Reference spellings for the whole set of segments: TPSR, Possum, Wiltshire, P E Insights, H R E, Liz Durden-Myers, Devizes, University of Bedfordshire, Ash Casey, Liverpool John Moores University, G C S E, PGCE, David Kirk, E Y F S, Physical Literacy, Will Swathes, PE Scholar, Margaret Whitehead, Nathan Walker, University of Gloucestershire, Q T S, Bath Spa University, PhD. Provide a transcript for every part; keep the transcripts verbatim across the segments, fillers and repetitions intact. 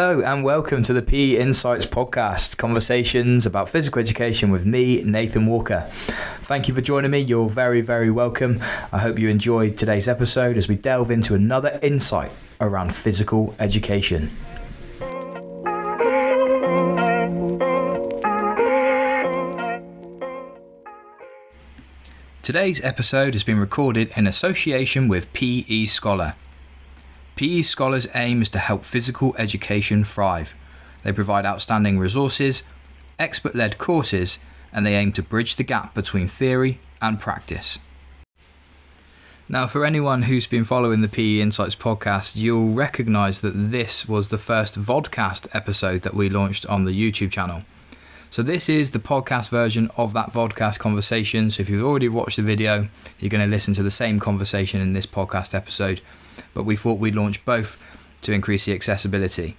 Hello and welcome to the P E Insights podcast, conversations about physical education with me, Nathan Walker. Thank you for joining me. You're very, very welcome. I hope you enjoyed today's episode as we delve into another insight around physical education. Today's episode has been recorded in association with P E Scholar. P E Scholar's aim is to help physical education thrive. They provide outstanding resources, expert-led courses, and they aim to bridge the gap between theory and practice. Now, for anyone who's been following the P E Insights podcast, you'll recognise that this was the first vodcast episode that we launched on the YouTube channel. So this is the podcast version of that vodcast conversation. So if you've already watched the video, you're going to listen to the same conversation in this podcast episode. But we thought we'd launch both to increase the accessibility.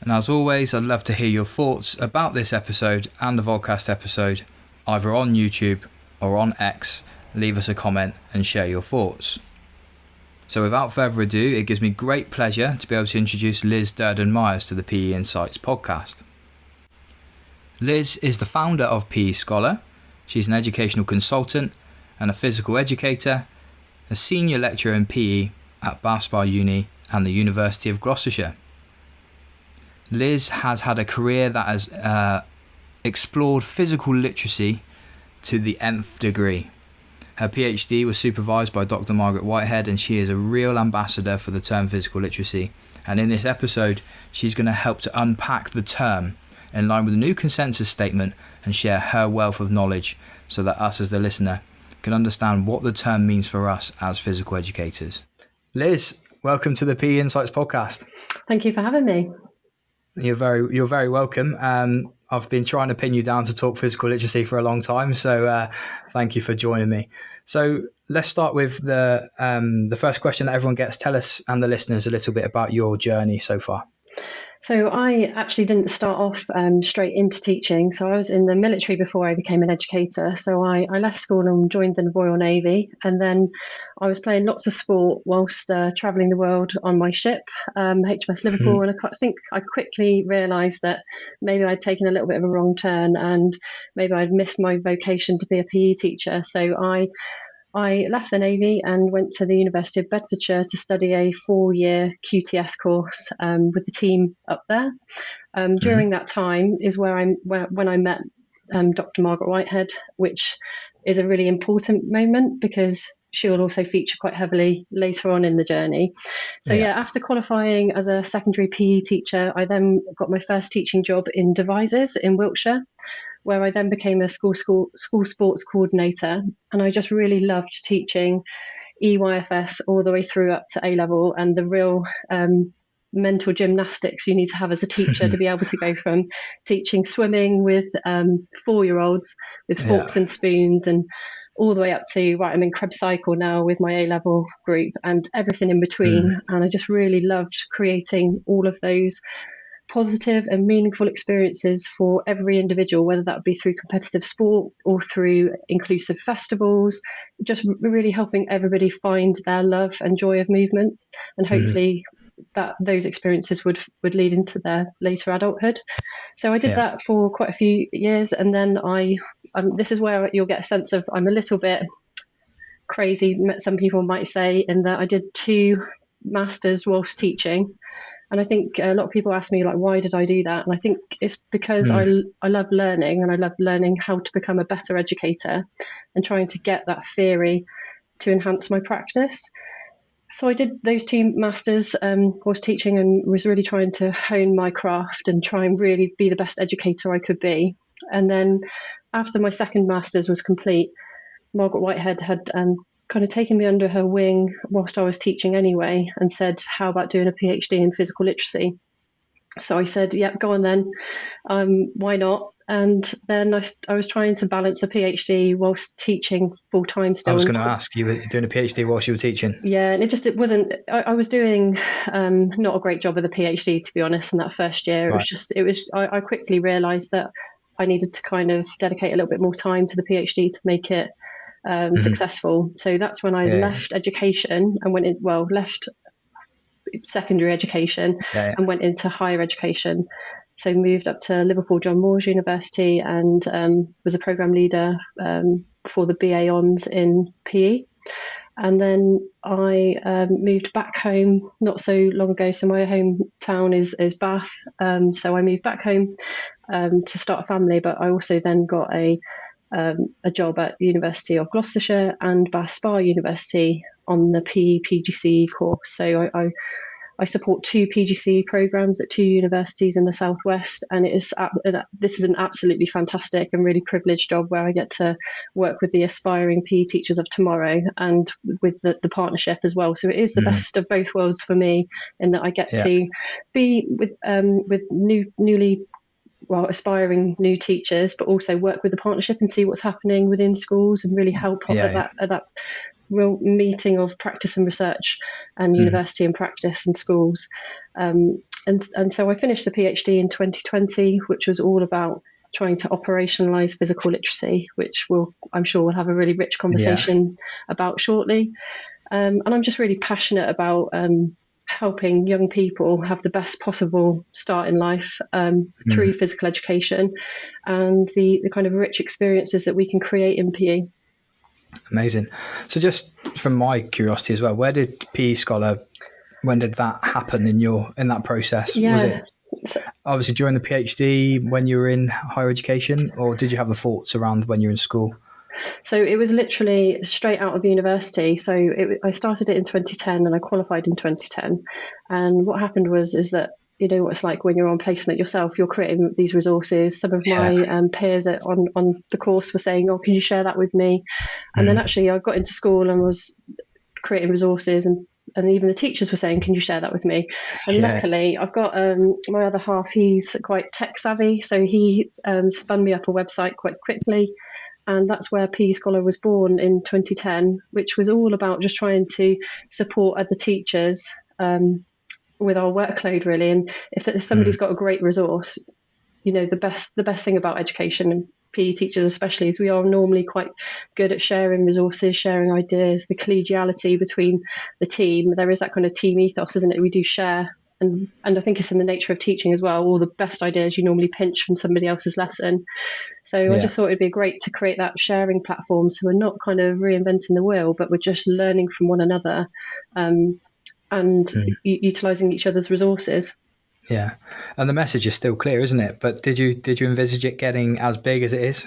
And as always, I'd love to hear your thoughts about this episode and the vodcast episode, either on YouTube or on X. Leave us a comment and share your thoughts. So without further ado, it gives me great pleasure to be able to introduce Liz Durden-Myers to the P E Insights podcast. Liz is the founder of P E Scholar. She's an educational consultant and a physical educator, a senior lecturer in P E at Bath Spa Uni and the University of Gloucestershire. Liz has had a career that has uh, explored physical literacy to the nth degree. Her PhD was supervised by Doctor Margaret Whitehead, and she is a real ambassador for the term physical literacy. And in this episode, she's going to help to unpack the term in line with the new consensus statement and share her wealth of knowledge so that us as the listener can understand what the term means for us as physical educators. Liz, welcome to the P E Insights podcast. Thank you for having me. You're very, you're very welcome. Um, I've been trying to pin you down to talk physical literacy for a long time, so uh, thank you for joining me. So let's start with the, um, the first question that everyone gets. Tell us and the listeners a little bit about your journey so far. So I actually didn't start off um, straight into teaching. So I was in the military before I became an educator. So I, I left school and joined the Royal Navy. And then I was playing lots of sport whilst uh, travelling the world on my ship, um, H M S Liverpool. Mm. And I, I think I quickly realised that maybe I'd taken a little bit of a wrong turn and maybe I'd missed my vocation to be a P E teacher. So I... I left the Navy and went to the University of Bedfordshire to study a four-year Q T S course um, with the team up there. Um, during mm-hmm. that time is where I where, when I met um, Doctor Margaret Whitehead, which is a really important moment because she will also feature quite heavily later on in the journey. So yeah. yeah, after qualifying as a secondary P E teacher, I then got my first teaching job in Devizes in Wiltshire, where I then became a school school school sports coordinator. And I just really loved teaching E Y F S all the way through up to A-level, and the real um, mental gymnastics you need to have as a teacher to be able to go from teaching swimming with um, four-year-olds with forks yeah. and spoons, and all the way up to, right, I'm in Krebs cycle now with my A-level group and everything in between. Mm. And I just really loved creating all of those positive and meaningful experiences for every individual, whether that be through competitive sport or through inclusive festivals, just really helping everybody find their love and joy of movement. And hopefully mm. that those experiences would would lead into their later adulthood. So I did yeah. that for quite a few years, and then I um, this is where you'll get a sense of I'm a little bit crazy, some people might say, in that I did two masters whilst teaching. And I think a lot of people ask me, like, why did I do that? And I think it's because mm. I, I love learning, and I love learning how to become a better educator and trying to get that theory to enhance my practice. So I did those two masters, um, was teaching, and was really trying to hone my craft and try and really be the best educator I could be. And then after my second masters was complete, Margaret Whitehead had um, kind of taken me under her wing whilst I was teaching anyway, and said, how about doing a PhD in physical literacy? So I said, yep, go on then. Um, why not? And then I, I was trying to balance a PhD whilst teaching full time still. I was going to ask, you were doing a PhD whilst you were teaching? Yeah, and it just, it wasn't, I, I was doing um, not a great job with a PhD, to be honest, in that first year. Right. It was just, it was, I, I quickly realised that I needed to kind of dedicate a little bit more time to the PhD to make it um, mm-hmm. successful. So that's when I yeah. left education and went in, well, left secondary education yeah. and went into higher education. So moved up to Liverpool John Moores University and um, was a programme leader um, for the B A Ons in P E. And then I um, moved back home not so long ago. So my hometown is, is Bath. Um, so I moved back home um, to start a family, but I also then got a um, a job at the University of Gloucestershire and Bath Spa University on the P E P G C E course. So I, I I support two P G C E programs at two universities in the Southwest, and it is this is an absolutely fantastic and really privileged job where I get to work with the aspiring P E teachers of tomorrow and with the, the partnership as well. So it is the mm. best of both worlds for me in that I get yeah. to be with um, with new newly well aspiring new teachers, but also work with the partnership and see what's happening within schools and really help yeah, at yeah. that. At that real meeting of practice and research and university mm. and practice and schools. Um, and, and so I finished the PhD in twenty twenty, which was all about trying to operationalise physical literacy, which we'll, I'm sure we'll have a really rich conversation yeah. about shortly. Um, and I'm just really passionate about um, helping young people have the best possible start in life um, mm. through physical education and the, the kind of rich experiences that we can create in P E. Amazing. So just from my curiosity as well, where did P E Scholar, when did that happen in your in that process? Yeah. Was it obviously during the PhD when you were in higher education, or did you have the thoughts around when you were in school? So it was literally straight out of university. So it, I started it in twenty ten and I qualified in twenty ten. And what happened was is that you know what it's like when you're on placement yourself, you're creating these resources. Some of my yeah. um, peers on, on the course were saying, oh, can you share that with me? And mm. then actually I got into school and was creating resources and, and even the teachers were saying, can you share that with me? And yeah. luckily I've got um, my other half, he's quite tech savvy. So he um, spun me up a website quite quickly. And that's where P E Scholar was born in twenty ten, which was all about just trying to support other teachers um, with our workload really. And if, if somebody's got a great resource, you know, the best the best thing about education and P E teachers especially is we are normally quite good at sharing resources, sharing ideas, the collegiality between the team. There is that kind of team ethos, isn't it? We do share. And, and I think it's in the nature of teaching as well. All the best ideas you normally pinch from somebody else's lesson. So yeah. I just thought it'd be great to create that sharing platform. So we're not kind of reinventing the wheel, but we're just learning from one another. Um, and mm. utilising each other's resources. Yeah. And the message is still clear, isn't it? But did you did you envisage it getting as big as it is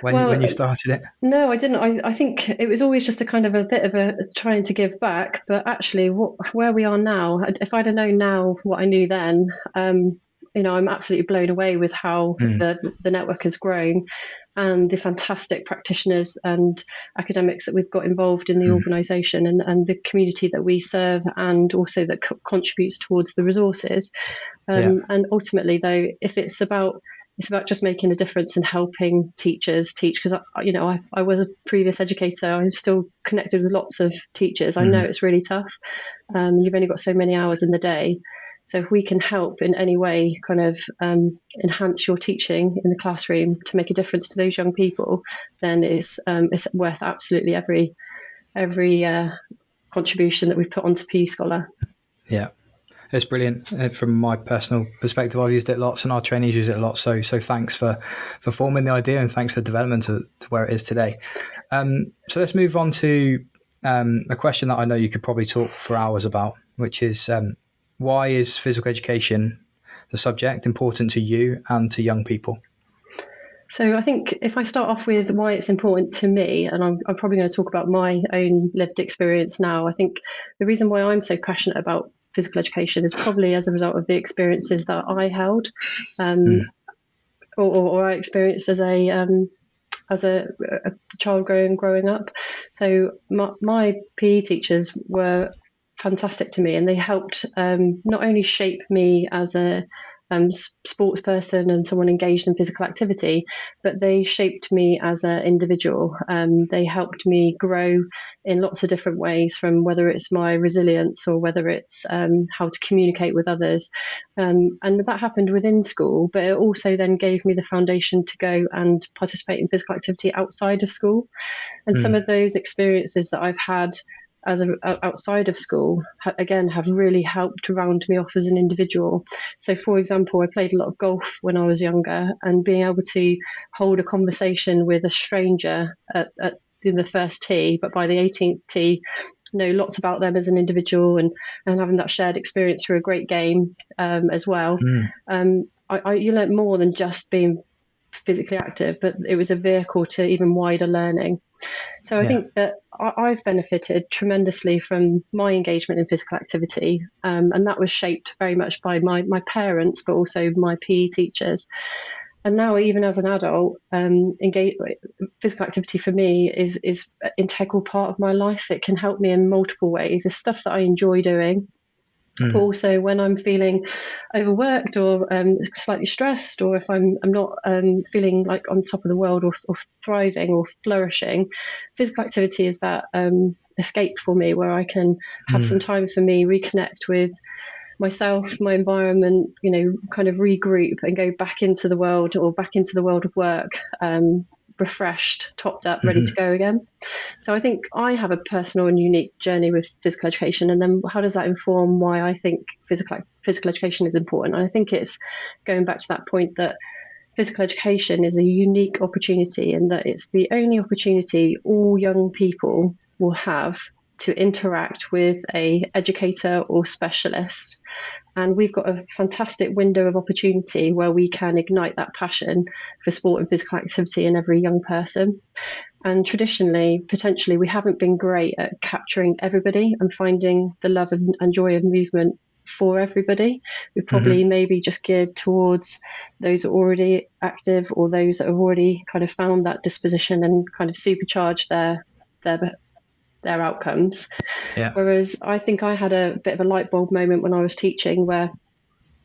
when, well, when you started it? No, I didn't. I, I think it was always just a kind of a bit of a trying to give back. But actually what, where we are now, if I'd have known now what I knew then, um, you know, I'm absolutely blown away with how mm. the, the network has grown and the fantastic practitioners and academics that we've got involved in the mm. organisation and, and the community that we serve and also that co- contributes towards the resources. Um, yeah. And ultimately, though, if it's about it's about just making a difference and helping teachers teach, because, you know, I, I was a previous educator. I'm still connected with lots of teachers. Mm. I know it's really tough. Um, you've only got so many hours in the day. So if we can help in any way kind of um, enhance your teaching in the classroom to make a difference to those young people, then it's um, it's worth absolutely every every uh, contribution that we've put onto P E Scholar. Yeah, it's brilliant. From my personal perspective, I've used it lots and our trainees use it a lot. So so thanks for, for forming the idea and thanks for development to, to where it is today. Um, so let's move on to um, a question that I know you could probably talk for hours about, which is... Um, Why is physical education, the subject, important to you and to young people? So I think if I start off with why it's important to me, and I'm, I'm probably going to talk about my own lived experience now, I think the reason why I'm so passionate about physical education is probably as a result of the experiences that I held um, mm. or, or I experienced as a um, as a, a child growing, growing up. So my, my P E teachers were fantastic to me, and they helped um, not only shape me as a um, sports person and someone engaged in physical activity, but they shaped me as an individual. Um, they helped me grow in lots of different ways, from whether it's my resilience or whether it's um, how to communicate with others. Um, and that happened within school, but it also then gave me the foundation to go and participate in physical activity outside of school. And mm. some of those experiences that I've had as a, outside of school, again, have really helped to round me off as an individual. So, for example, I played a lot of golf when I was younger, and being able to hold a conversation with a stranger at, at in the first tee, but by the eighteenth tee, know lots about them as an individual, and, and having that shared experience through a great game um, as well. Mm. Um, I, I, you learnt more than just being physically active, but it was a vehicle to even wider learning. So I yeah. think that I, I've benefited tremendously from my engagement in physical activity, um, and that was shaped very much by my, my parents, but also my P E teachers. And now, even as an adult, um, engage, physical activity for me is is an integral part of my life. It can help me in multiple ways. It's stuff that I enjoy doing. Mm. But also when I'm feeling overworked or um, slightly stressed, or if I'm I'm not um, feeling like on top of the world, or, or thriving or flourishing, physical activity is that um, escape for me, where I can have mm. some time for me, reconnect with myself, my environment, you know, kind of regroup and go back into the world or back into the world of work, um, refreshed, topped up, ready mm-hmm. to go again. So I think I have a personal and unique journey with physical education. And then how does that inform why I think physical physical education is important? And I think it's going back to that point that physical education is a unique opportunity, and that it's the only opportunity all young people will have to interact with a educator or specialist. And we've got a fantastic window of opportunity where we can ignite that passion for sport and physical activity in every young person. And traditionally, potentially, we haven't been great at capturing everybody and finding the love and joy of movement for everybody. We probably mm-hmm. maybe just geared towards those already active, or those that have already kind of found that disposition and kind of supercharged their their their outcomes. Yeah. Whereas I think I had a bit of a light bulb moment when I was teaching, where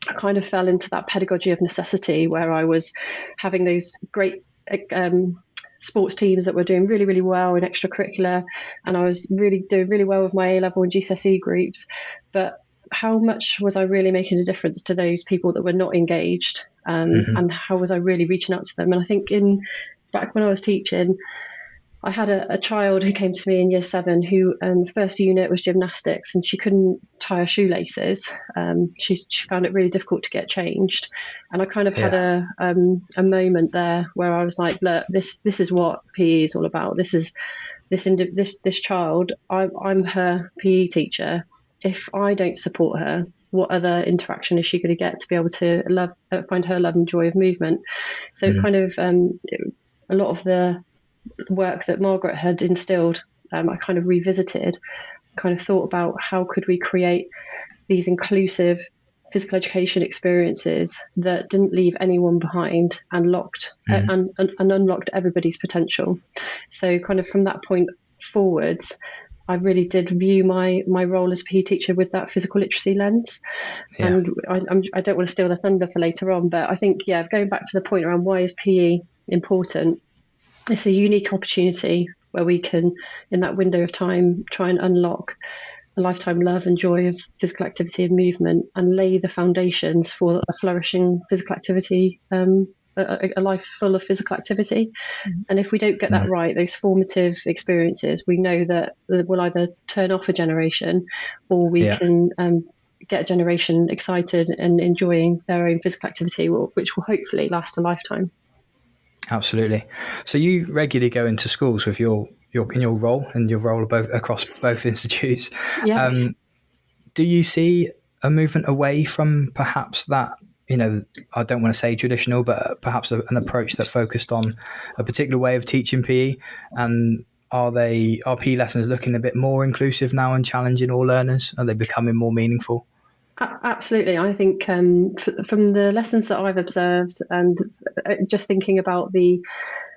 I kind of fell into that pedagogy of necessity, where I was having those great um, sports teams that were doing really, really well in extracurricular. And I was really doing really well with my A-level and G C S E groups. But how much was I really making a difference to those people that were not engaged? Um, mm-hmm. And how was I really reaching out to them? And I think in back when I was teaching, I had a, a child who came to me in year seven who um, first unit was gymnastics, and she couldn't tie her shoelaces. Um, she, she found it really difficult to get changed. And I kind of yeah. had a um, a moment there where I was like, look, this this is what P E is all about. This is this indi- this this child, I, I'm her P E teacher. If I don't support her, what other interaction is she going to get to be able to love uh, find her love and joy of movement? So mm-hmm. kind of um, a lot of the work that Margaret had instilled, um, I kind of revisited, kind of thought about how could we create these inclusive physical education experiences that didn't leave anyone behind and locked mm. uh, and, and, and unlocked everybody's potential. So kind of from that point forwards, I really did view my my role as a P E teacher with that physical literacy lens. Yeah. And I, I'm, I don't want to steal the thunder for later on, but I think, yeah, going back to the point around why is P E important, it's a unique opportunity where we can, in that window of time, try and unlock a lifetime love and joy of physical activity and movement, and lay the foundations for a flourishing physical activity, um, a, a life full of physical activity. Mm-hmm. And if we don't get that right, those formative experiences, we know that we'll either turn off a generation, or we yeah. can um, get a generation excited and enjoying their own physical activity, which will hopefully last a lifetime. Absolutely. So you regularly go into schools with your your in your role and your role both across both institutes. Yeah. Um, do you see a movement away from perhaps that, you know, I don't want to say traditional, but perhaps a, an approach that focused on a particular way of teaching P E? And are they are P E lessons looking a bit more inclusive now and challenging all learners? Are they becoming more meaningful? Absolutely. I think um, f- from the lessons that I've observed, and just thinking about the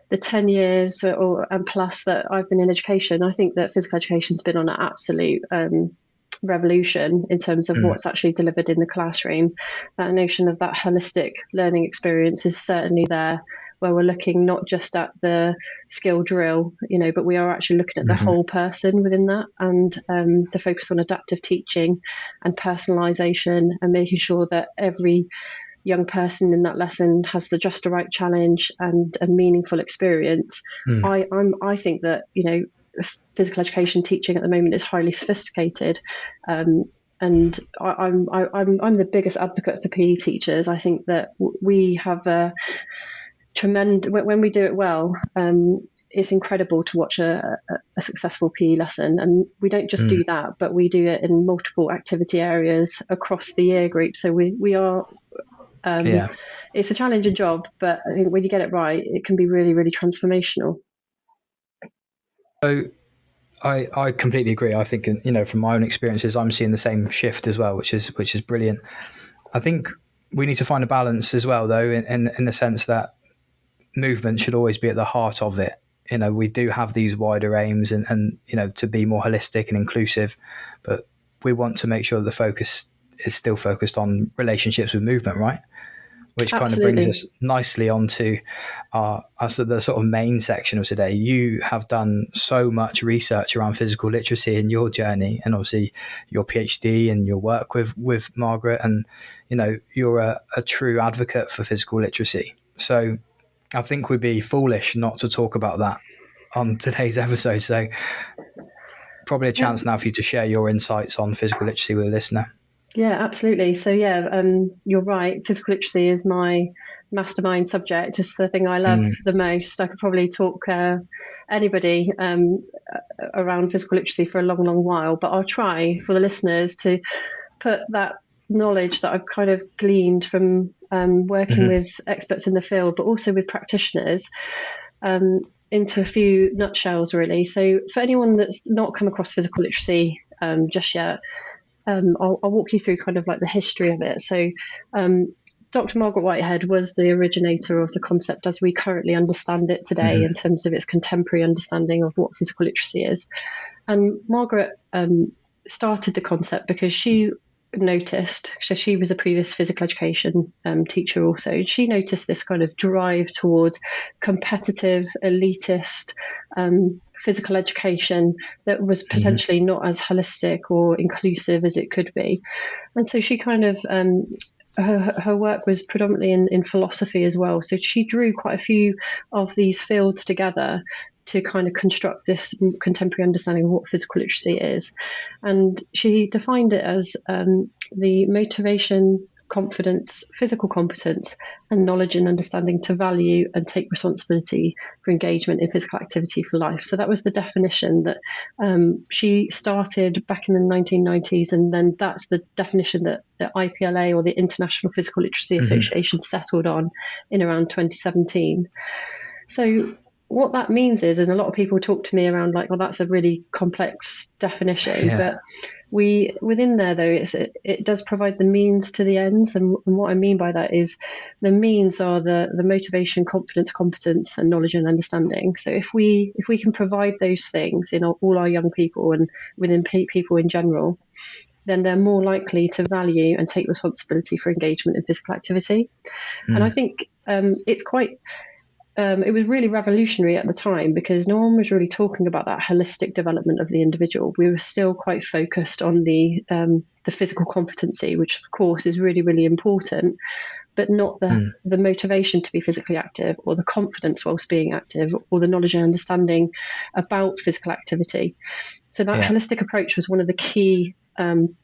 the ten years or, or and plus that I've been in education, I think that physical education's been on an absolute um, revolution in terms of mm. what's actually delivered in the classroom. That notion of that holistic learning experience is certainly there, where we're looking not just at the skill drill, you know, but we are actually looking at the mm-hmm. whole person within that, and um, the focus on adaptive teaching and personalisation, and making sure that every young person in that lesson has the just the right challenge and a meaningful experience. Mm. I I'm, I think that, you know, physical education teaching at the moment is highly sophisticated. Um, and I, I'm, I, I'm, I'm the biggest advocate for P E teachers. I think that we have a tremendous, when we do it well, um, it's incredible to watch a, a successful P E lesson. And we don't just mm. do that, but we do it in multiple activity areas across the year group. So we, we are, um, yeah. it's a challenging job, but I think when you get it right, it can be really, really transformational. So I, I completely agree. I think, you know, from my own experiences, I'm seeing the same shift as well, which is, which is brilliant. I think we need to find a balance as well, though, in, in, in the sense that movement should always be at the heart of it. You know, we do have these wider aims and, and, you know, to be more holistic and inclusive, but we want to make sure that the focus is still focused on relationships with movement, right? Which Absolutely. Kind of brings us nicely onto our, our the sort of main section of today. You have done so much research around physical literacy in your journey, and obviously your PhD and your work with, with Margaret, and, you know, you're a, a true advocate for physical literacy. So I think we'd be foolish not to talk about that on today's episode. So probably a chance now for you to share your insights on physical literacy with a listener. Yeah, absolutely. So yeah, um, you're right. Physical literacy is my mastermind subject. It's the thing I love mm. the most. I could probably talk uh, anybody um, around physical literacy for a long, long while, but I'll try for the listeners to put that knowledge that I've kind of gleaned from um, working mm-hmm. with experts in the field, but also with practitioners, um, into a few nutshells, really. So for anyone that's not come across physical literacy um, just yet, Um, I'll, I'll walk you through kind of like the history of it. So um, Doctor Margaret Whitehead was the originator of the concept as we currently understand it today mm-hmm. in terms of its contemporary understanding of what physical literacy is. And Margaret um, started the concept because she noticed, so she was a previous physical education um, teacher also, she noticed this kind of drive towards competitive, elitist um physical education that was potentially mm-hmm. not as holistic or inclusive as it could be. And so she kind of, um, her, her work was predominantly in, in philosophy as well. So she drew quite a few of these fields together to kind of construct this contemporary understanding of what physical literacy is. And she defined it as um, the motivation, confidence, physical competence, and knowledge and understanding to value and take responsibility for engagement in physical activity for life. So that was the definition that um, she started back in the nineteen nineties, and then that's the definition that the I P L A, or the International Physical Literacy Association, mm-hmm. settled on in around twenty seventeen. So what that means is, and a lot of people talk to me around like, well, that's a really complex definition, yeah. but we, within there though, it's, it, it does provide the means to the ends. And, and what I mean by that is the means are the, the motivation, confidence, competence, and knowledge and understanding. So if we, if we can provide those things in our, all our young people and within pe- people in general, then they're more likely to value and take responsibility for engagement in physical activity. Mm. And I think um, it's quite, Um, it was really revolutionary at the time because no one was really talking about that holistic development of the individual. We were still quite focused on the um, the physical competency, which of course is really, really important, but not the, mm. the motivation to be physically active, or the confidence whilst being active, or the knowledge and understanding about physical activity. So that yeah. holistic approach was one of the key um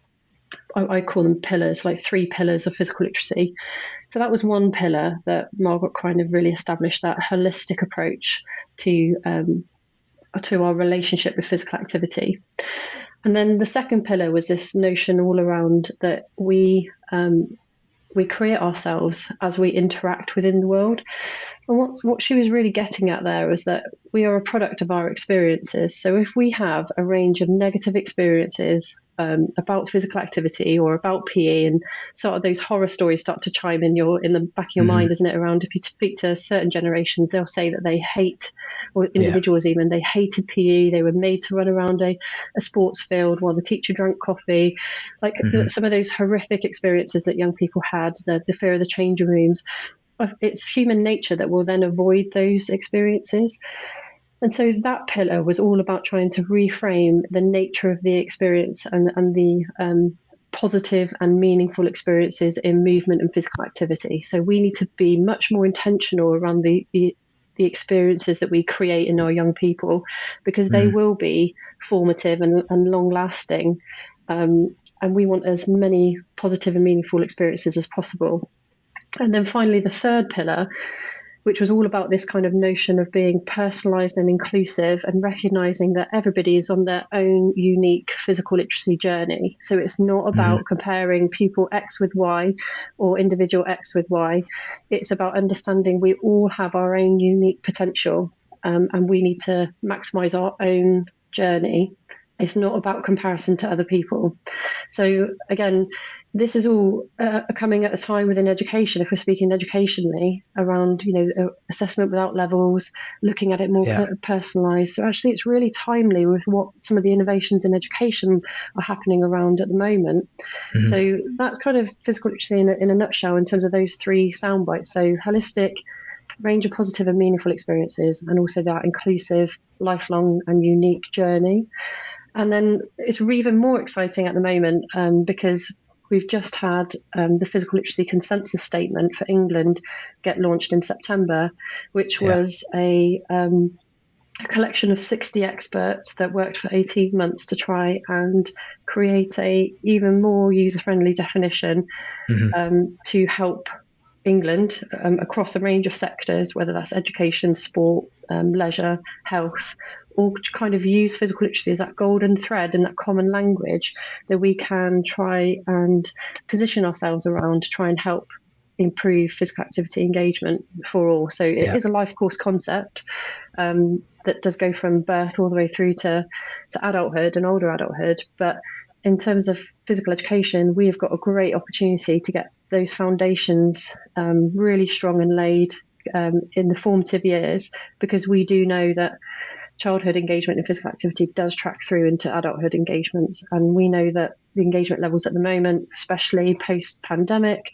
I call them pillars, like three pillars of physical literacy. So that was one pillar that Margaret kind of really established, that holistic approach to um, to our relationship with physical activity. And then the second pillar was this notion all around that we um, we create ourselves as we interact within the world. And what, what she was really getting at there was that we are a product of our experiences. So if we have a range of negative experiences um, about physical activity or about P E, and sort of those horror stories start to chime in your in the back of your mm. mind, isn't it? Around, if you speak to certain generations, they'll say that they hate, or individuals yeah. even, they hated P E. They were made to run around a, a sports field while the teacher drank coffee. Like mm-hmm. some of those horrific experiences that young people had, the, the fear of the changing rooms. It's human nature that will then avoid those experiences. And so that pillar was all about trying to reframe the nature of the experience and, and the um, positive and meaningful experiences in movement and physical activity. So we need to be much more intentional around the, the the experiences that we create in our young people, because they mm. will be formative and, and long lasting. Um, and we want as many positive and meaningful experiences as possible. And then finally, the third pillar, which was all about this kind of notion of being personalised and inclusive and recognising that everybody is on their own unique physical literacy journey. So it's not about mm. comparing pupil X with Y or individual X with Y. It's about understanding we all have our own unique potential, um, and we need to maximise our own journey. It's not about comparison to other people. So again, this is all uh, coming at a time within education, if we're speaking educationally, around, you know, assessment without levels, looking at it more yeah. personalised. So actually it's really timely with what some of the innovations in education are happening around at the moment. Mm-hmm. So that's kind of physical literacy in a, in a nutshell in terms of those three sound bites. So holistic, range of positive and meaningful experiences, and also that inclusive, lifelong and unique journey. And then it's even more exciting at the moment um, because we've just had um, the Physical Literacy Consensus Statement for England get launched in September, which yeah. was a, um, a collection of sixty experts that worked for eighteen months to try and create a even more user-friendly definition mm-hmm. um, to help England um, across a range of sectors, whether that's education, sport, um, leisure, health, all to kind of use physical literacy as that golden thread and that common language that we can try and position ourselves around to try and help improve physical activity engagement for all. So it yeah. is a life course concept um, that does go from birth all the way through to, to adulthood and older adulthood. But in terms of physical education, we have got a great opportunity to get those foundations um, really strong and laid um, in the formative years, because we do know that childhood engagement in physical activity does track through into adulthood engagements. And we know that the engagement levels at the moment, especially post-pandemic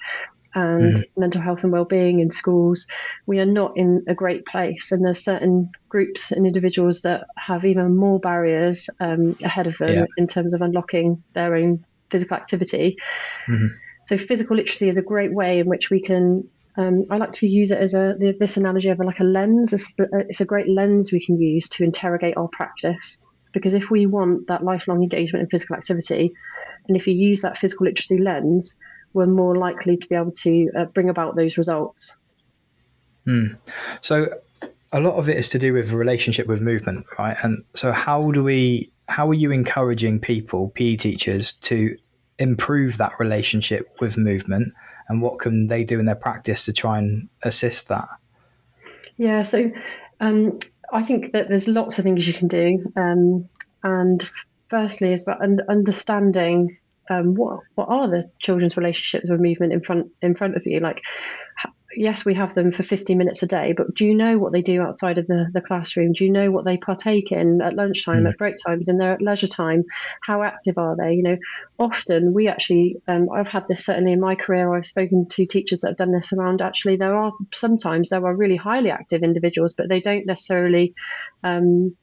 and mm. mental health and wellbeing in schools, we are not in a great place. And there's certain groups and individuals that have even more barriers um, ahead of them yeah. in terms of unlocking their own physical activity. Mm-hmm. So physical literacy is a great way in which we can, um, I like to use it as a this analogy of like a lens. It's a great lens we can use to interrogate our practice. Because if we want that lifelong engagement in physical activity, and if you use that physical literacy lens, we're more likely to be able to uh, bring about those results. Mm. So a lot of it is to do with the relationship with movement, right? And so how do we, how are you encouraging people, P E teachers, to improve that relationship with movement, and what can they do in their practice to try and assist that? Yeah, so um, I think that there's lots of things you can do. Um, and firstly, it's about un- understanding um, what what are the children's relationships with movement in front in front of you. Like, yes, we have them for fifty minutes a day, but do you know what they do outside of the, the classroom? Do you know what they partake in at lunchtime, mm. at break times, in their leisure time? How active are they? You know, often we actually, um, I've had this certainly in my career, I've spoken to teachers that have done this around, actually there are sometimes there are really highly active individuals, but they don't necessarily, um,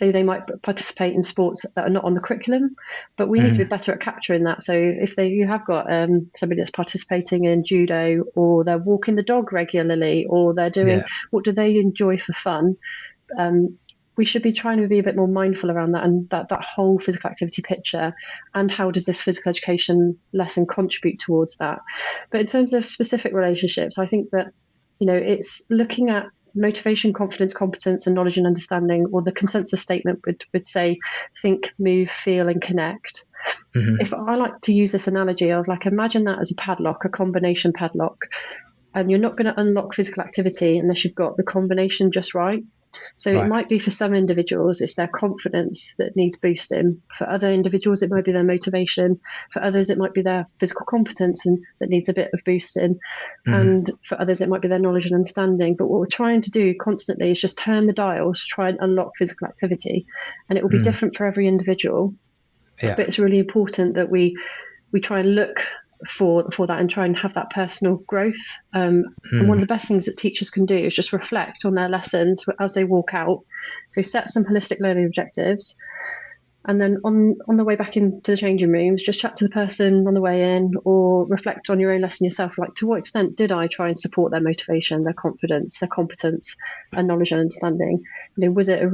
They, they might participate in sports that are not on the curriculum, but we mm. need to be better at capturing that. So if they, you have got um, somebody that's participating in judo, or they're walking the dog regularly, or they're doing yeah. what do they enjoy for fun, um, we should be trying to be a bit more mindful around that, and that, that whole physical activity picture, and how does this physical education lesson contribute towards that. But in terms of specific relationships, I think that, you know, it's looking at motivation, confidence, competence, and knowledge and understanding, or the consensus statement would, would say, think, move, feel, and connect. Mm-hmm. If I like to use this analogy of like, imagine that as a padlock, a combination padlock, and you're not going to unlock physical activity unless you've got the combination just right. So right. it might be for some individuals, it's their confidence that needs boosting. For other individuals, it might be their motivation. For others, it might be their physical competence and that needs a bit of boosting. Mm. And for others, it might be their knowledge and understanding. But what we're trying to do constantly is just turn the dials, try and unlock physical activity. And it will be mm. different for every individual. Yeah. But it's really important that we we try and look for for that and try and have that personal growth. Um, mm. And one of the best things that teachers can do is just reflect on their lessons as they walk out. So set some holistic learning objectives, And then on, on the way back into the changing rooms, just chat to the person on the way in or reflect on your own lesson yourself. Like, to what extent did I try and support their motivation, their confidence, their competence and knowledge and understanding? You know, was it, a,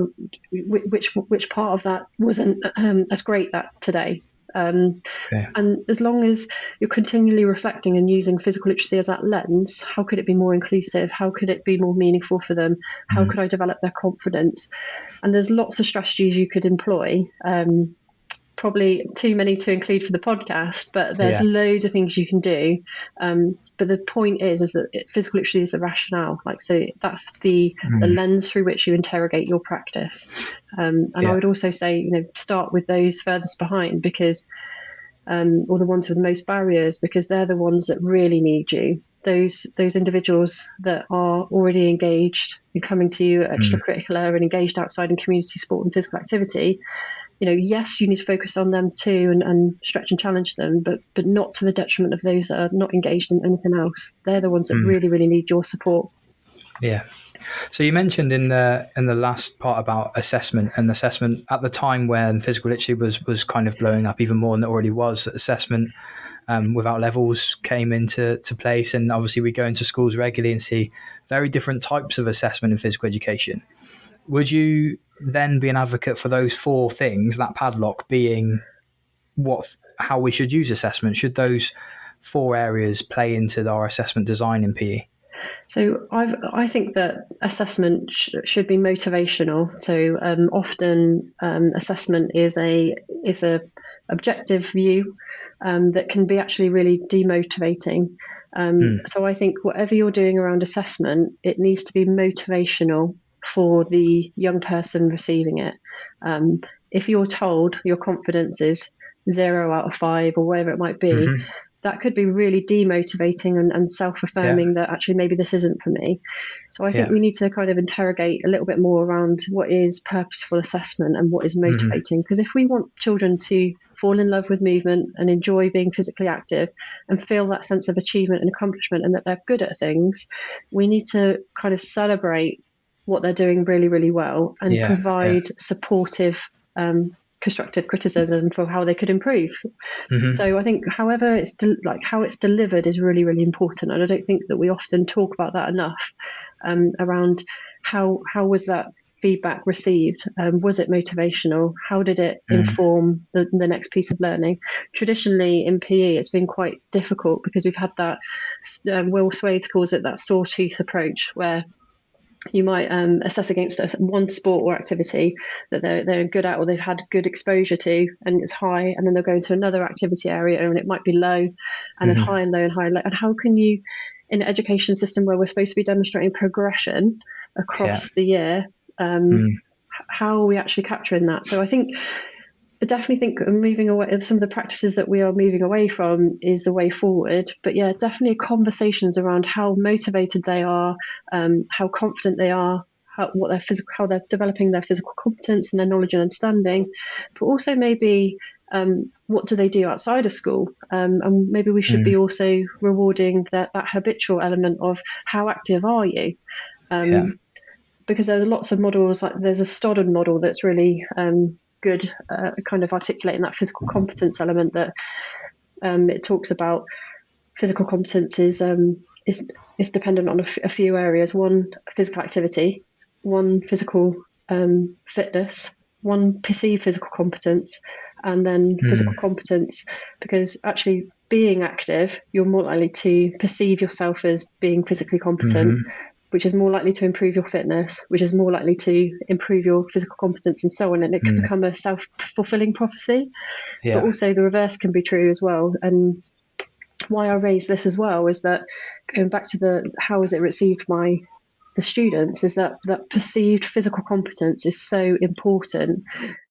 which, which part of that wasn't um, as great that today? Um, okay. And as long as you're continually reflecting and using physical literacy as that lens, how could it be more inclusive? How could it be more meaningful for them? How mm. could I develop their confidence? And there's lots of strategies you could employ, um, probably too many to include for the podcast, but there's yeah. loads of things you can do. Um, but the point is, is that physical literacy is the rationale. Like, so that's the, mm. the lens through which you interrogate your practice. Um, and yeah. I would also say, you know, start with those furthest behind, because, um, or the ones with the most barriers, because they're the ones that really need you. Those, those individuals that are already engaged and coming to you extracurricular mm. and engaged outside in community sport and physical activity, you know, yes, you need to focus on them too and, and stretch and challenge them, but but not to the detriment of those that are not engaged in anything else. They're the ones that mm. really, really need your support. Yeah. So you mentioned in the in the last part about assessment, and assessment at the time when physical literacy was was kind of blowing up even more than it already was. Assessment um, without levels came into to place, and obviously we go into schools regularly and see very different types of assessment in physical education. Would you then be an advocate for those four things, that padlock being what how we should use assessment? Should those four areas play into our assessment design in P E? So I've, I think that assessment sh- should be motivational. So um, often um, assessment is a is a objective view um, that can be actually really demotivating. Um, mm. So I think whatever you're doing around assessment, it needs to be motivational for the young person receiving it. Um, if you're told your confidence is zero out of five or whatever it might be, mm-hmm. that could be really demotivating and, and self-affirming yeah. that actually maybe this isn't for me. So I think yeah. we need to kind of interrogate a little bit more around what is purposeful assessment and what is motivating. Because mm-hmm. if we want children to fall in love with movement and enjoy being physically active and feel that sense of achievement and accomplishment and that they're good at things, we need to kind of celebrate what they're doing really, really well and yeah, provide yeah. supportive um constructive criticism for how they could improve. Mm-hmm. So I think however it's de- like how it's delivered is really, really important, and I don't think that we often talk about that enough um, around how how was that feedback received? Um, was it motivational? How did it mm. inform the, the next piece of learning? Traditionally in P E, it's been quite difficult because we've had that um, Will Swathes calls it that sawtooth approach, where you might um, assess against one sport or activity that they're, they're good at or they've had good exposure to, and it's high, and then they'll go into another activity area and it might be low, and mm-hmm. then high and low and high and low. And how can you, in an education system where we're supposed to be demonstrating progression across yeah. the year, um, mm. how are we actually capturing that? So I think I definitely think moving away, some of the practices that we are moving away from is the way forward. But yeah, definitely conversations around how motivated they are, um, how confident they are, how what their physical, how they're developing their physical competence and their knowledge and understanding, but also maybe um, what do they do outside of school? Um, and maybe we should mm. be also rewarding that, that habitual element of how active are you? Um, yeah. Because there's lots of models, like there's a Stoddard model that's really um, good uh, kind of articulating that physical competence element, that um, it talks about physical competence is um, is, is dependent on a, f- a few areas. One, physical activity, one, physical um, fitness, one, perceived physical competence, and then mm. physical competence, because actually being active, you're more likely to perceive yourself as being physically competent, mm-hmm. which is more likely to improve your fitness, which is more likely to improve your physical competence and so on. And it can mm. become a self-fulfilling prophecy. Yeah. But also the reverse can be true as well. And why I raise this as well is that, going back to the how is it received by the students, is that that perceived physical competence is so important.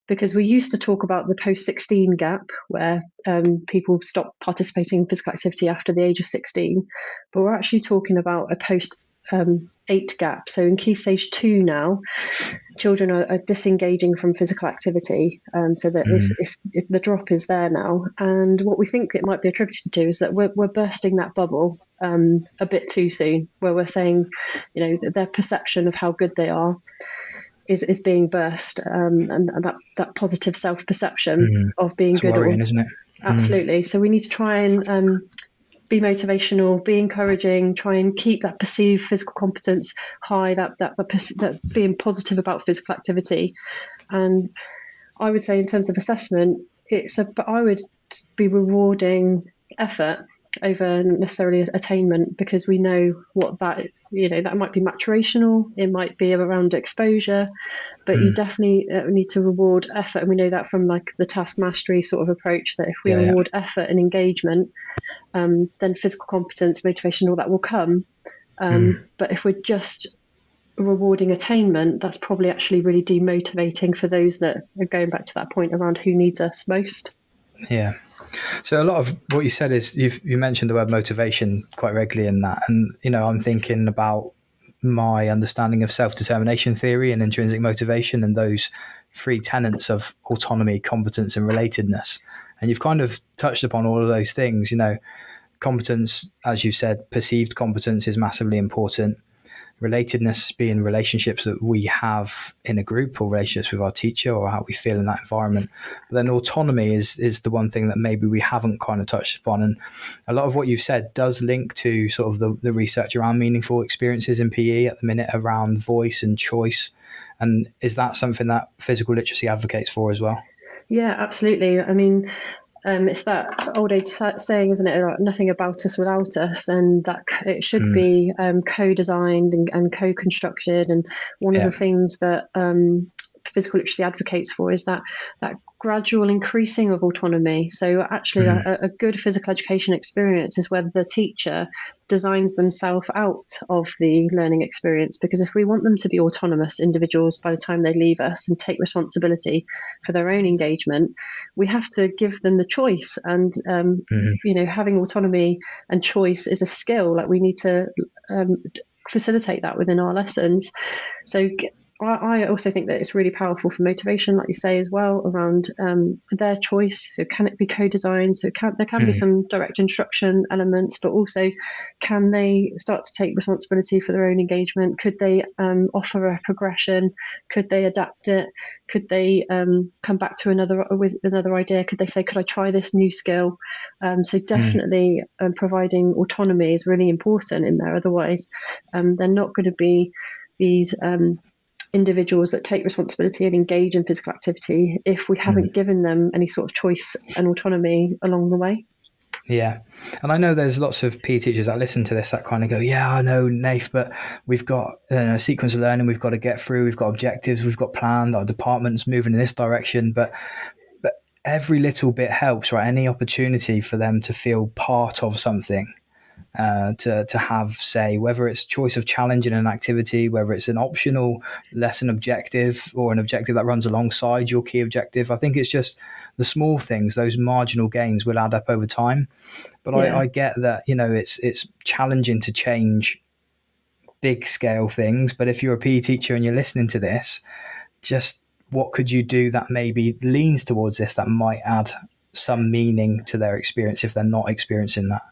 Because we used to talk about the post sixteen gap, where um, people stop participating in physical activity after the age of sixteen. But we're actually talking about a post Um, eight gap. So in key stage two now, children are, are disengaging from physical activity, um, so that mm. it's, it's, it, the drop is there now. And what we think it might be attributed to is that we're, we're bursting that bubble um, a bit too soon, where we're saying, you know, their perception of how good they are is, is being burst, um, and, and that, that positive self-perception mm. of being That's good. Worrying, or, isn't it? Absolutely. Mm. So we need to try and um, be motivational, be encouraging, try and keep that perceived physical competence high, that, that, that, that being positive about physical activity. And I would say in terms of assessment, it's a, but I would be rewarding effort over necessarily attainment, because we know what that, you know, that might be maturational, it might be around exposure, but mm. you definitely need to reward effort. And we know that from like the task mastery sort of approach, that if we yeah, reward yeah. effort and engagement, um, then physical competence, motivation, all that will come. Um, mm. But if we're just rewarding attainment, that's probably actually really demotivating for those that are going back to that point around who needs us most. Yeah. So a lot of what you said is you've, you mentioned the word motivation quite regularly in that. And, you know, I'm thinking about my understanding of self-determination theory and intrinsic motivation and those three tenets of autonomy, competence and relatedness. And you've kind of touched upon all of those things. You know, competence, as you said, perceived competence is massively important. Relatedness being relationships that we have in a group or relationships with our teacher or how we feel in that environment. But then autonomy is is the one thing that maybe we haven't kind of touched upon. And a lot of what you've said does link to sort of the, the research around meaningful experiences in P E at the minute around voice and choice. And is that something that physical literacy advocates for as well? Yeah, absolutely. I mean, Um, it's that old age saying, isn't it? Like, nothing about us without us, and that it should mm. be um, co-designed and, and co-constructed. And one yeah. of the things that um, physical literacy advocates for is that that gradual increasing of autonomy. So actually, mm. a, a good physical education experience is where the teacher designs themselves out of the learning experience. Because if we want them to be autonomous individuals by the time they leave us and take responsibility for their own engagement, we have to give them the choice. And um, mm. you know, having autonomy and choice is a skill. Like, we need to um, facilitate that within our lessons. So. I also think that it's really powerful for motivation, like you say as well, around um, their choice. So can it be co-designed? So can, there can mm. be some direct instruction elements, but also can they start to take responsibility for their own engagement? Could they um, offer a progression? Could they adapt it? Could they um, come back to another with another idea? Could they say, could I try this new skill? Um, so definitely mm. um, providing autonomy is really important in there. Otherwise, um, they're not going to be these... Um, individuals that take responsibility and engage in physical activity if we haven't mm. given them any sort of choice and autonomy along the way. Yeah. And I know there's lots of P E teachers that listen to this that kind of go, yeah, I know, Nath, but we've got you know, a sequence of learning we've got to get through, we've got objectives, we've got planned, our department's moving in this direction, but but every little bit helps, right? Any opportunity for them to feel part of something. Uh, to to have say, whether it's choice of challenge in an activity, whether it's an optional lesson objective or an objective that runs alongside your key objective. I think it's just the small things, those marginal gains will add up over time. But yeah. I, I get that, you know, it's it's challenging to change big scale things. But if you're a P E teacher and you're listening to this, just what could you do that maybe leans towards this that might add some meaning to their experience if they're not experiencing that?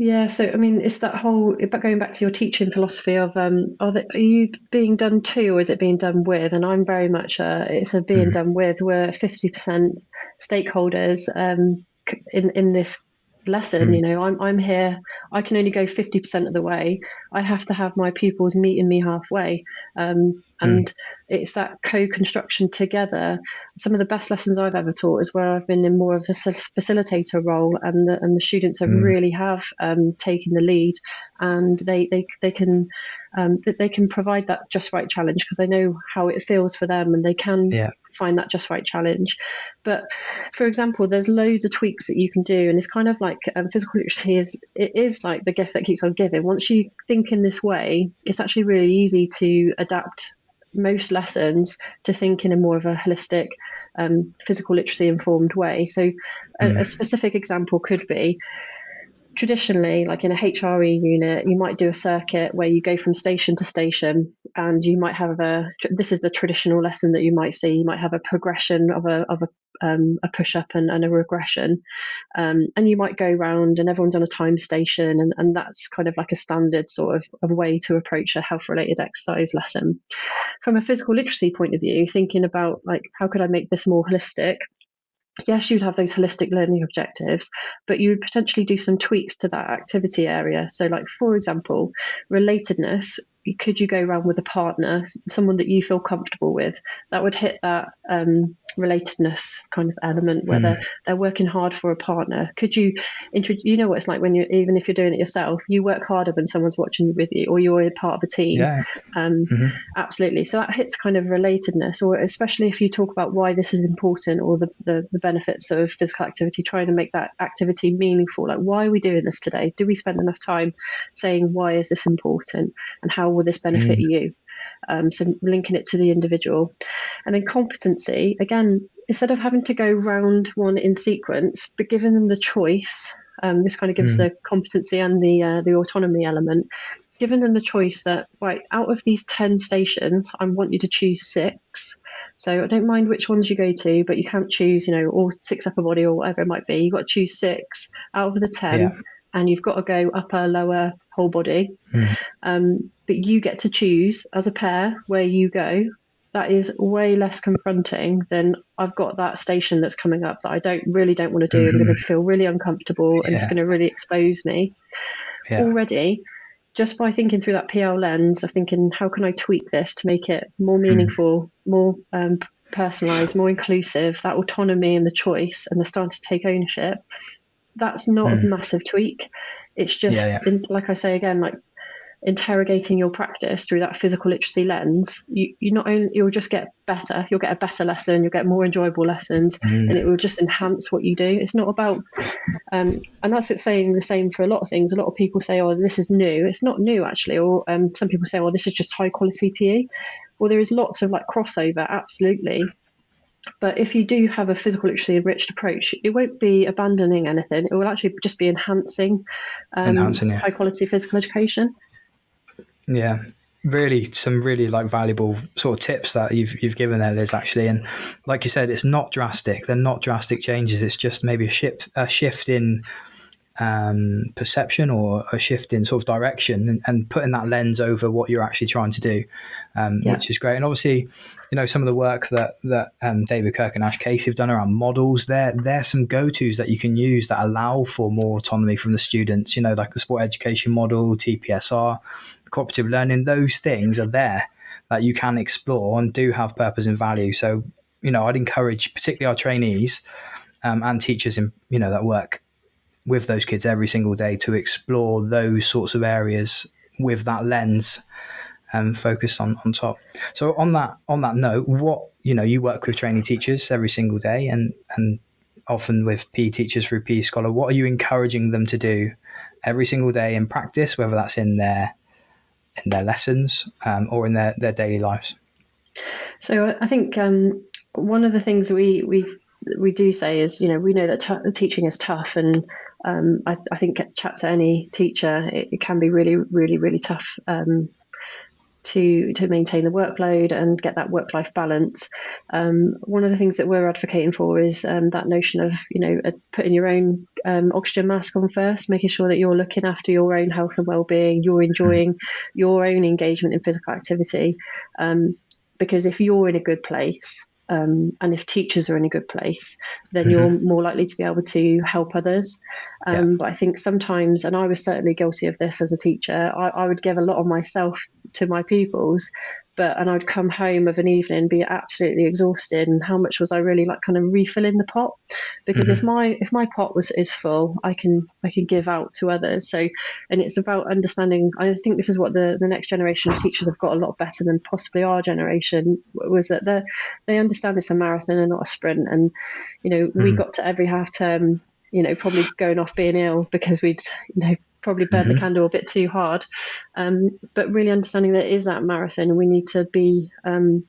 Yeah, so I mean, it's that whole, but going back to your teaching philosophy of, um, are, they, are you being done to, or is it being done with? And I'm very much a, it's a being mm-hmm. done with. We're fifty percent stakeholders um, in in this lesson. Mm-hmm. You know, I'm I'm here. I can only go fifty percent of the way. I have to have my pupils meeting me halfway. Um, and mm. it's that co-construction together. Some of the best lessons I've ever taught is where I've been in more of a facilitator role, and the, and the students have mm. really have um, taken the lead, and they they they can um, they can provide that just right challenge because they know how it feels for them, and they can yeah. find that just right challenge. But for example, there's loads of tweaks that you can do, and it's kind of like um, physical literacy is it is like the gift that keeps on giving. Once you think in this way, it's actually really easy to adapt most lessons to think in a more of a holistic um, physical literacy informed way. So a, mm. a specific example could be, traditionally, like in a H R E unit, you might do a circuit where you go from station to station and you might have a, this is the traditional lesson that you might see, you might have a progression of a, of a Um, a push-up and, and a regression, um, and you might go round and everyone's on a time station, and, and that's kind of like a standard sort of, of way to approach a health-related exercise lesson. From a physical literacy point of view, thinking about like how could I make this more holistic, yes, you'd have those holistic learning objectives, but you would potentially do some tweaks to that activity area. So like, for example, relatedness, could you go around with a partner, someone that you feel comfortable with, that would hit that um, relatedness kind of element where mm. they're, they're working hard for a partner. Could you, you know what it's like when you, even if you're doing it yourself, you work harder when someone's watching you with you, or you're part of a team. Yeah. Um, mm-hmm. Absolutely. So that hits kind of relatedness, or especially if you talk about why this is important, or the, the, the benefits of physical activity, trying to make that activity meaningful. Like, why are we doing this today? Do we spend enough time saying, why is this important? And how will this benefit mm. you? Um, so linking it to the individual. And then competency, again, instead of having to go round one in sequence, but giving them the choice, um, this kind of gives mm. the competency and the uh, the autonomy element, giving them the choice that, right, out of these ten stations, I want you to choose six. So I don't mind which ones you go to, but you can't choose, you know, all six upper body or whatever it might be. You've got to choose six out of the ten. Yeah. And you've got to go upper, lower, whole body. Mm. Um, but you get to choose as a pair where you go. That is way less confronting than I've got that station that's coming up that I don't really don't want to do. Mm. I'm going to feel really uncomfortable yeah. and it's going to really expose me. Yeah. Already, just by thinking through that P L lens of thinking, how can I tweak this to make it more meaningful, mm. more um, personalised, more inclusive, that autonomy and the choice, and they're starting to take ownership. That's not mm. a massive tweak. It's just, yeah, yeah. In, like I say again, like interrogating your practice through that physical literacy lens. You, you not only you'll just get better. You'll get a better lesson. You'll get more enjoyable lessons, mm. and it will just enhance what you do. It's not about, um, and that's it's saying the same for a lot of things. A lot of people say, "Oh, this is new." It's not new actually. Or um, some people say, "Oh, this is just high quality P E." Well, there is lots of like crossover, absolutely. But if you do have a physical literacy enriched approach, it won't be abandoning anything. It will actually just be enhancing, um, enhancing high quality physical education. Yeah, really, some really like valuable sort of tips that you've you've given there, Liz. Actually, and like you said, it's not drastic. They're not drastic changes. It's just maybe a shift, a shift in um, perception, or a shift in sort of direction, and, and putting that lens over what you're actually trying to do, um, yeah. which is great. And obviously, you know, some of the work that, that, um, David Kirk and Ash Casey have done around models, there, there's some go-tos that you can use that allow for more autonomy from the students, you know, like the sport education model, T P S R, cooperative learning, those things are there that you can explore and do have purpose and value. So, you know, I'd encourage particularly our trainees, um, and teachers in, you know, that work with those kids every single day to explore those sorts of areas with that lens and um, focused on, on top. So on that, on that note, what, you know, you work with trainee teachers every single day and, and often with P E teachers through P E Scholar, what are you encouraging them to do every single day in practice, whether that's in their, in their lessons um, or in their, their daily lives? So I think um, one of the things we, we, we do say is, you know, we know that t- teaching is tough, and um, I, th- I think chat to any teacher, it, it can be really, really, really tough um, to to maintain the workload and get that work-life balance. Um, one of the things that we're advocating for is um, that notion of, you know, uh, putting your own um, oxygen mask on first, making sure that you're looking after your own health and well-being, you're enjoying mm-hmm. your own engagement in physical activity, um, because if you're in a good place, Um, and if teachers are in a good place, then mm-hmm. you're more likely to be able to help others. Um, yeah. But I think sometimes, and I was certainly guilty of this as a teacher, I, I would give a lot of myself to my pupils, but and I'd come home of an evening, be absolutely exhausted, and how much was I really like kind of refilling the pot? Because mm-hmm. if my if my pot was is full, I can I can give out to others. So, and it's about understanding. I think this is what the, the next generation of teachers have got a lot better than possibly our generation, was that they they understand it's a marathon and not a sprint. And you know, mm-hmm. we got to every half term, you know, probably going off being ill because we'd you know. probably burn mm-hmm. the candle a bit too hard, um, but really understanding that it is that marathon, and we need to be um,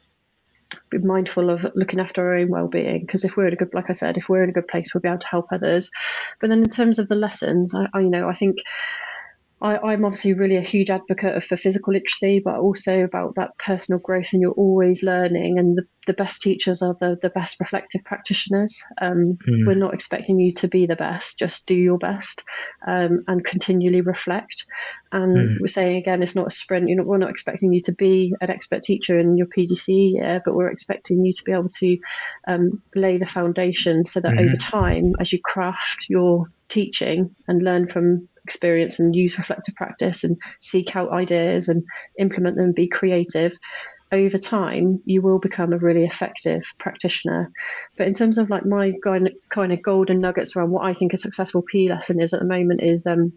be mindful of looking after our own well-being, because if we're in a good, like I said, if we're in a good place, we'll be able to help others. But then in terms of the lessons, I, I you know I think I, I'm obviously really a huge advocate for physical literacy, but also about that personal growth, and you're always learning, and the, the best teachers are the, the best reflective practitioners. Um, mm. We're not expecting you to be the best, just do your best um, and continually reflect. And mm. we're saying, again, it's not a sprint. You're not, we're not expecting you to be an expert teacher in your P G C E year, but we're expecting you to be able to um, lay the foundation so that mm. over time, as you craft your teaching and learn from experience and use reflective practice and seek out ideas and implement them, be creative, over time you will become a really effective practitioner. But in terms of like my kind of golden nuggets around what I think a successful P E lesson is at the moment is um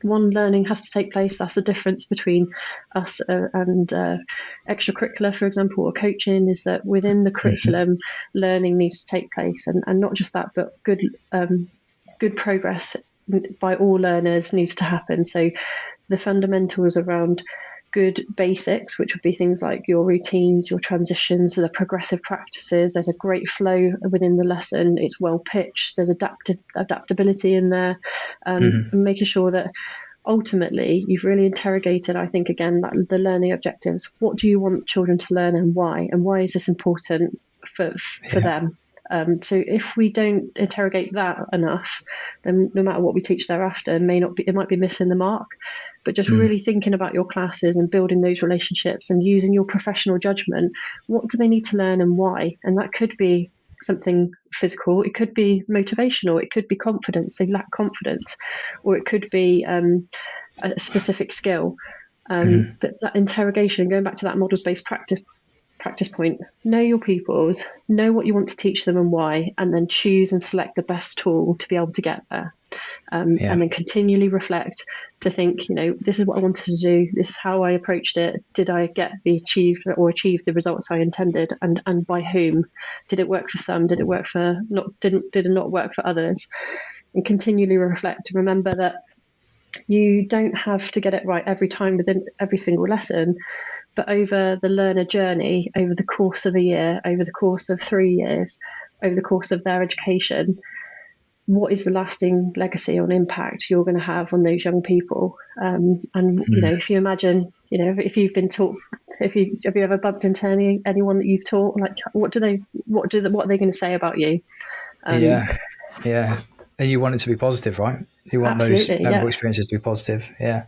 one, learning has to take place. That's the difference between us uh, and uh, extracurricular, for example, or coaching, is that within the curriculum mm-hmm. learning needs to take place, and, and not just that, but good um good progress by all learners needs to happen. So the fundamentals around good basics, which would be things like your routines, your transitions, so the progressive practices, there's a great flow within the lesson, it's well pitched, there's adaptive adaptability in there, um, mm-hmm. and making sure that ultimately you've really interrogated, I think, again, that, the learning objectives. What do you want children to learn, and why, and why is this important for for yeah. them? Um, so if we don't interrogate that enough, then no matter what we teach thereafter, it may not be, it might be missing the mark. But just mm. really thinking about your classes and building those relationships and using your professional judgment, what do they need to learn and why? And that could be something physical, it could be motivational, it could be confidence, they lack confidence, or it could be um, a specific skill. Um, mm. But that interrogation, going back to that models-based practice, practice point, know your pupils, know what you want to teach them and why, and then choose and select the best tool to be able to get there. Um, yeah. And then continually reflect to think, you know, this is what I wanted to do, this is how I approached it, did I get the achieved or achieve the results I intended, and and by whom? Did it work for some? Did it work for not didn't did it not work for others? And continually reflect. Remember that you don't have to get it right every time within every single lesson, but over the learner journey, over the course of a year, over the course of three years, over the course of their education, what is the lasting legacy or impact you're going to have on those young people? Um, and, mm. you know, if you imagine, you know, if you've been taught, if you have you ever bumped into any, anyone that you've taught, like, what do they, what do, they, what are they going to say about you? Um, yeah, yeah. And you want it to be positive, right? You want Absolutely, those memorable yeah. experiences to be positive. Yeah.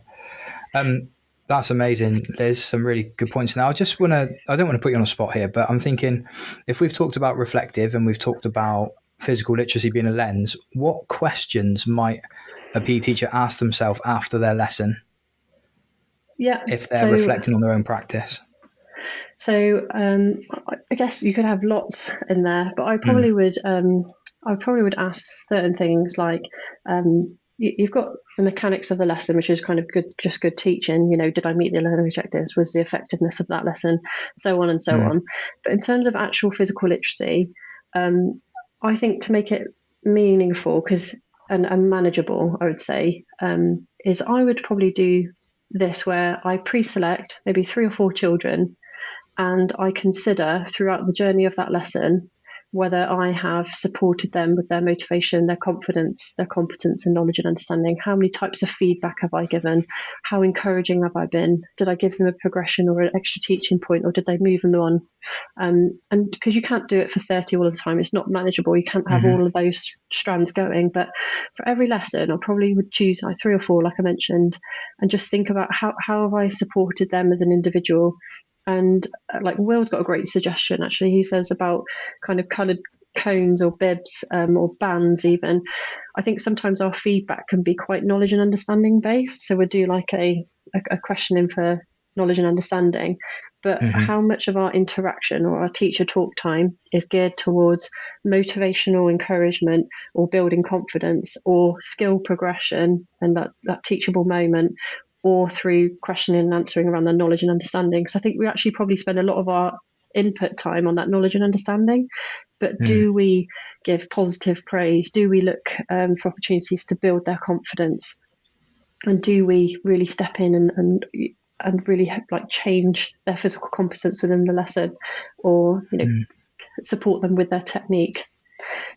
Um, that's amazing, Liz. Some really good points. Now, I just want to, I don't want to put you on a spot here, but I'm thinking, if we've talked about reflective and we've talked about physical literacy being a lens, what questions might a P E teacher ask themselves after their lesson? Yeah. If they're so, reflecting on their own practice. So um, I guess you could have lots in there, but I probably mm. would... Um, I probably would ask certain things like, um, you, you've got the mechanics of the lesson, which is kind of good, just good teaching. You know, did I meet the learner objectives? Was the effectiveness of that lesson? So on and so yeah. on. But in terms of actual physical literacy, um, I think to make it meaningful, because and, and manageable, I would say, um, is I would probably do this where I pre-select maybe three or four children, and I consider throughout the journey of that lesson whether I have supported them with their motivation, their confidence, their competence and knowledge and understanding. How many types of feedback have I given? How encouraging have I been? Did I give them a progression or an extra teaching point, or did they move them on? Um, and because you can't do it for thirty all of the time, it's not manageable. You can't have mm-hmm. all of those strands going. But for every lesson, I probably would choose like three or four, like I mentioned, and just think about how, how have I supported them as an individual? And like Will's got a great suggestion, actually. He says about kind of coloured cones or bibs um, or bands even. I think sometimes our feedback can be quite knowledge and understanding based. So we'll do like a, a, a question in for knowledge and understanding. But mm-hmm. how much of our interaction or our teacher talk time is geared towards motivational encouragement or building confidence or skill progression and that, that teachable moment, or through questioning and answering around their knowledge and understanding? Because I think we actually probably spend a lot of our input time on that knowledge and understanding. But mm. do we give positive praise? Do we look um, for opportunities to build their confidence? And do we really step in and and, and really like change their physical competence within the lesson, or you know mm. support them with their technique?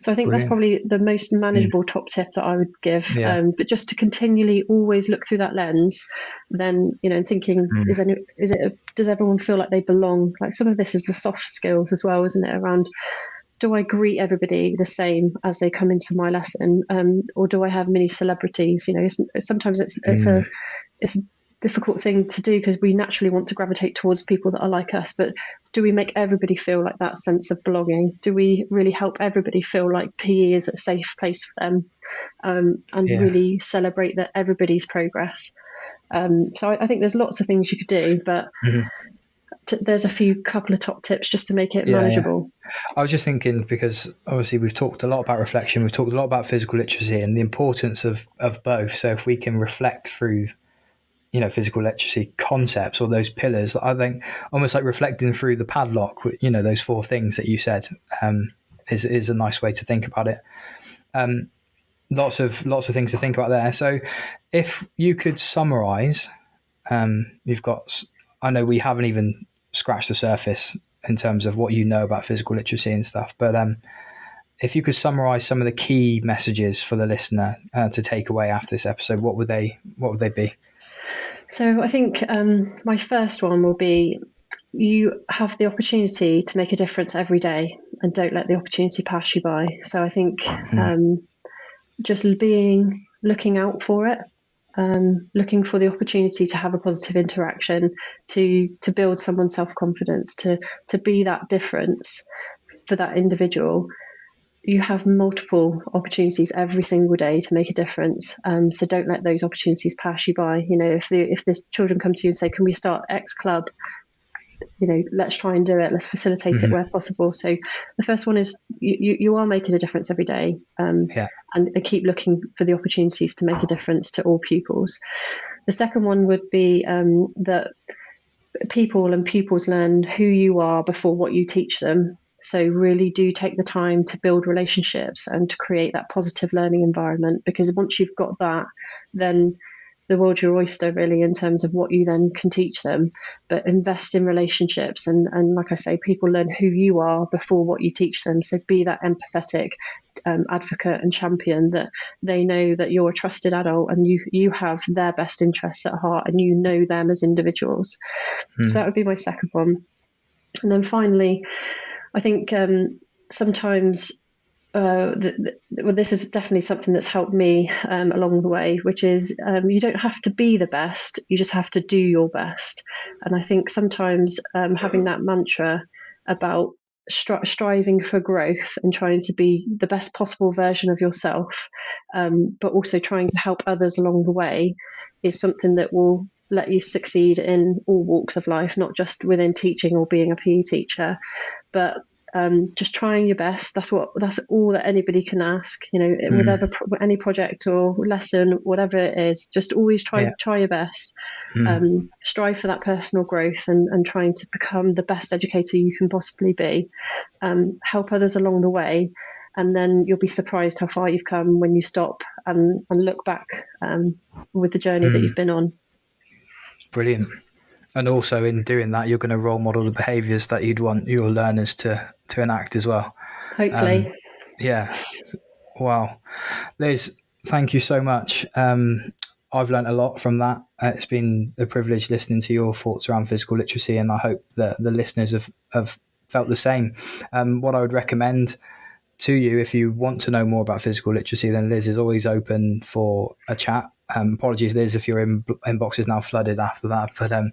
So I think Brilliant. That's probably the most manageable mm. top tip that I would give. Yeah. Um, but just to continually always look through that lens, then, you know, thinking, mm. is any, is it, a, does everyone feel like they belong? Like some of this is the soft skills as well, isn't it? Around, do I greet everybody the same as they come into my lesson? Um, or do I have mini celebrities? You know, it's, sometimes it's, it's mm. a, it's a difficult thing to do because we naturally want to gravitate towards people that are like us, but do we make everybody feel like that sense of belonging? Do we really help everybody feel like P E is a safe place for them, um, and yeah. really celebrate that everybody's progress? Um, so I, I think there's lots of things you could do, but mm-hmm. t- there's a few couple of top tips just to make it yeah, manageable. Yeah. I was just thinking, because obviously we've talked a lot about reflection, we've talked a lot about physical literacy and the importance of of both. So if we can reflect through, you know, physical literacy concepts or those pillars, I think almost like reflecting through the padlock, you know, those four things that you said, um, is, is a nice way to think about it. Um, lots of, lots of things to think about there. So if you could summarize, um, you've got, I know we haven't even scratched the surface in terms of what you know about physical literacy and stuff, but, um, if you could summarize some of the key messages for the listener uh, to take away after this episode, what would they, what would they be? So I think um, my first one will be, you have the opportunity to make a difference every day and don't let the opportunity pass you by. So I think mm-hmm. um, just being, looking out for it, um, looking for the opportunity to have a positive interaction, to to build someone's self-confidence, to to be that difference for that individual. You have multiple opportunities every single day to make a difference. Um, so don't let those opportunities pass you by. You know, if the if the children come to you and say, can we start X club? You know, let's try and do it. Let's facilitate mm-hmm. it where possible. So the first one is you, you are making a difference every day, um, yeah. and, and keep looking for the opportunities to make a difference to all pupils. The second one would be um, that people and pupils learn who you are before what you teach them. So really do take the time to build relationships and to create that positive learning environment, because once you've got that, then the world's your oyster really in terms of what you then can teach them. But invest in relationships and, and like I say, people learn who you are before what you teach them. So be that empathetic um, advocate and champion that they know that you're a trusted adult and you, you have their best interests at heart and you know them as individuals. Mm. So that would be my second one. And then finally, I think um, sometimes, uh, the, the, well, this is definitely something that's helped me um, along the way, which is um, you don't have to be the best, you just have to do your best. And I think sometimes um, having that mantra about stri- striving for growth and trying to be the best possible version of yourself, um, but also trying to help others along the way, is something that will let you succeed in all walks of life, not just within teaching or being a P E teacher, but um, just trying your best. That's what, that's all that anybody can ask, you know, mm. whatever, any project or lesson, whatever it is, just always try, yeah. try your best, mm. um, strive for that personal growth and, and trying to become the best educator you can possibly be, um, help others along the way. And then you'll be surprised how far you've come when you stop and, and look back um, with the journey mm. that you've been on. Brilliant. And also in doing that, you're going to role model the behaviours that you'd want your learners to, to enact as well. Hopefully. Um, yeah. Wow. Liz, thank you so much. Um, I've learned a lot from that. Uh, it's been a privilege listening to your thoughts around physical literacy, and I hope that the listeners have, have felt the same. Um, what I would recommend to you, if you want to know more about physical literacy, then Liz is always open for a chat. Um, apologies, Liz, if your in- inbox is now flooded after that, but um,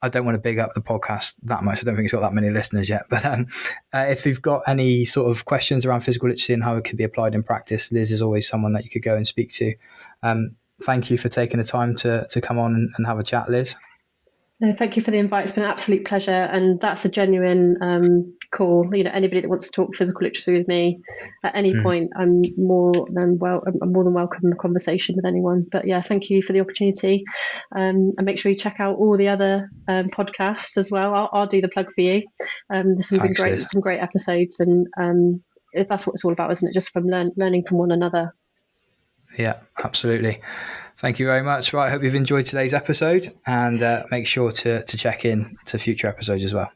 I don't want to big up the podcast that much. I don't think it's got that many listeners yet, but um, uh, if you've got any sort of questions around physical literacy and how it can be applied in practice, Liz is always someone that you could go and speak to. Um, thank you for taking the time to, to come on and, and have a chat, Liz. No, thank you for the invite. It's been an absolute pleasure, and that's a genuine um, call. You know, anybody that wants to talk physical literacy with me at any mm. point, I'm more than well, I'm more than welcome in a conversation with anyone. But yeah, thank you for the opportunity, um, and make sure you check out all the other um, podcasts as well. I'll, I'll do the plug for you. Um, there's some been great, some great episodes, and um, that's what it's all about, isn't it? Just from learn, learning from one another. Yeah, absolutely. Thank you very much. Right, I hope you've enjoyed today's episode, and uh, make sure to, to check in to future episodes as well.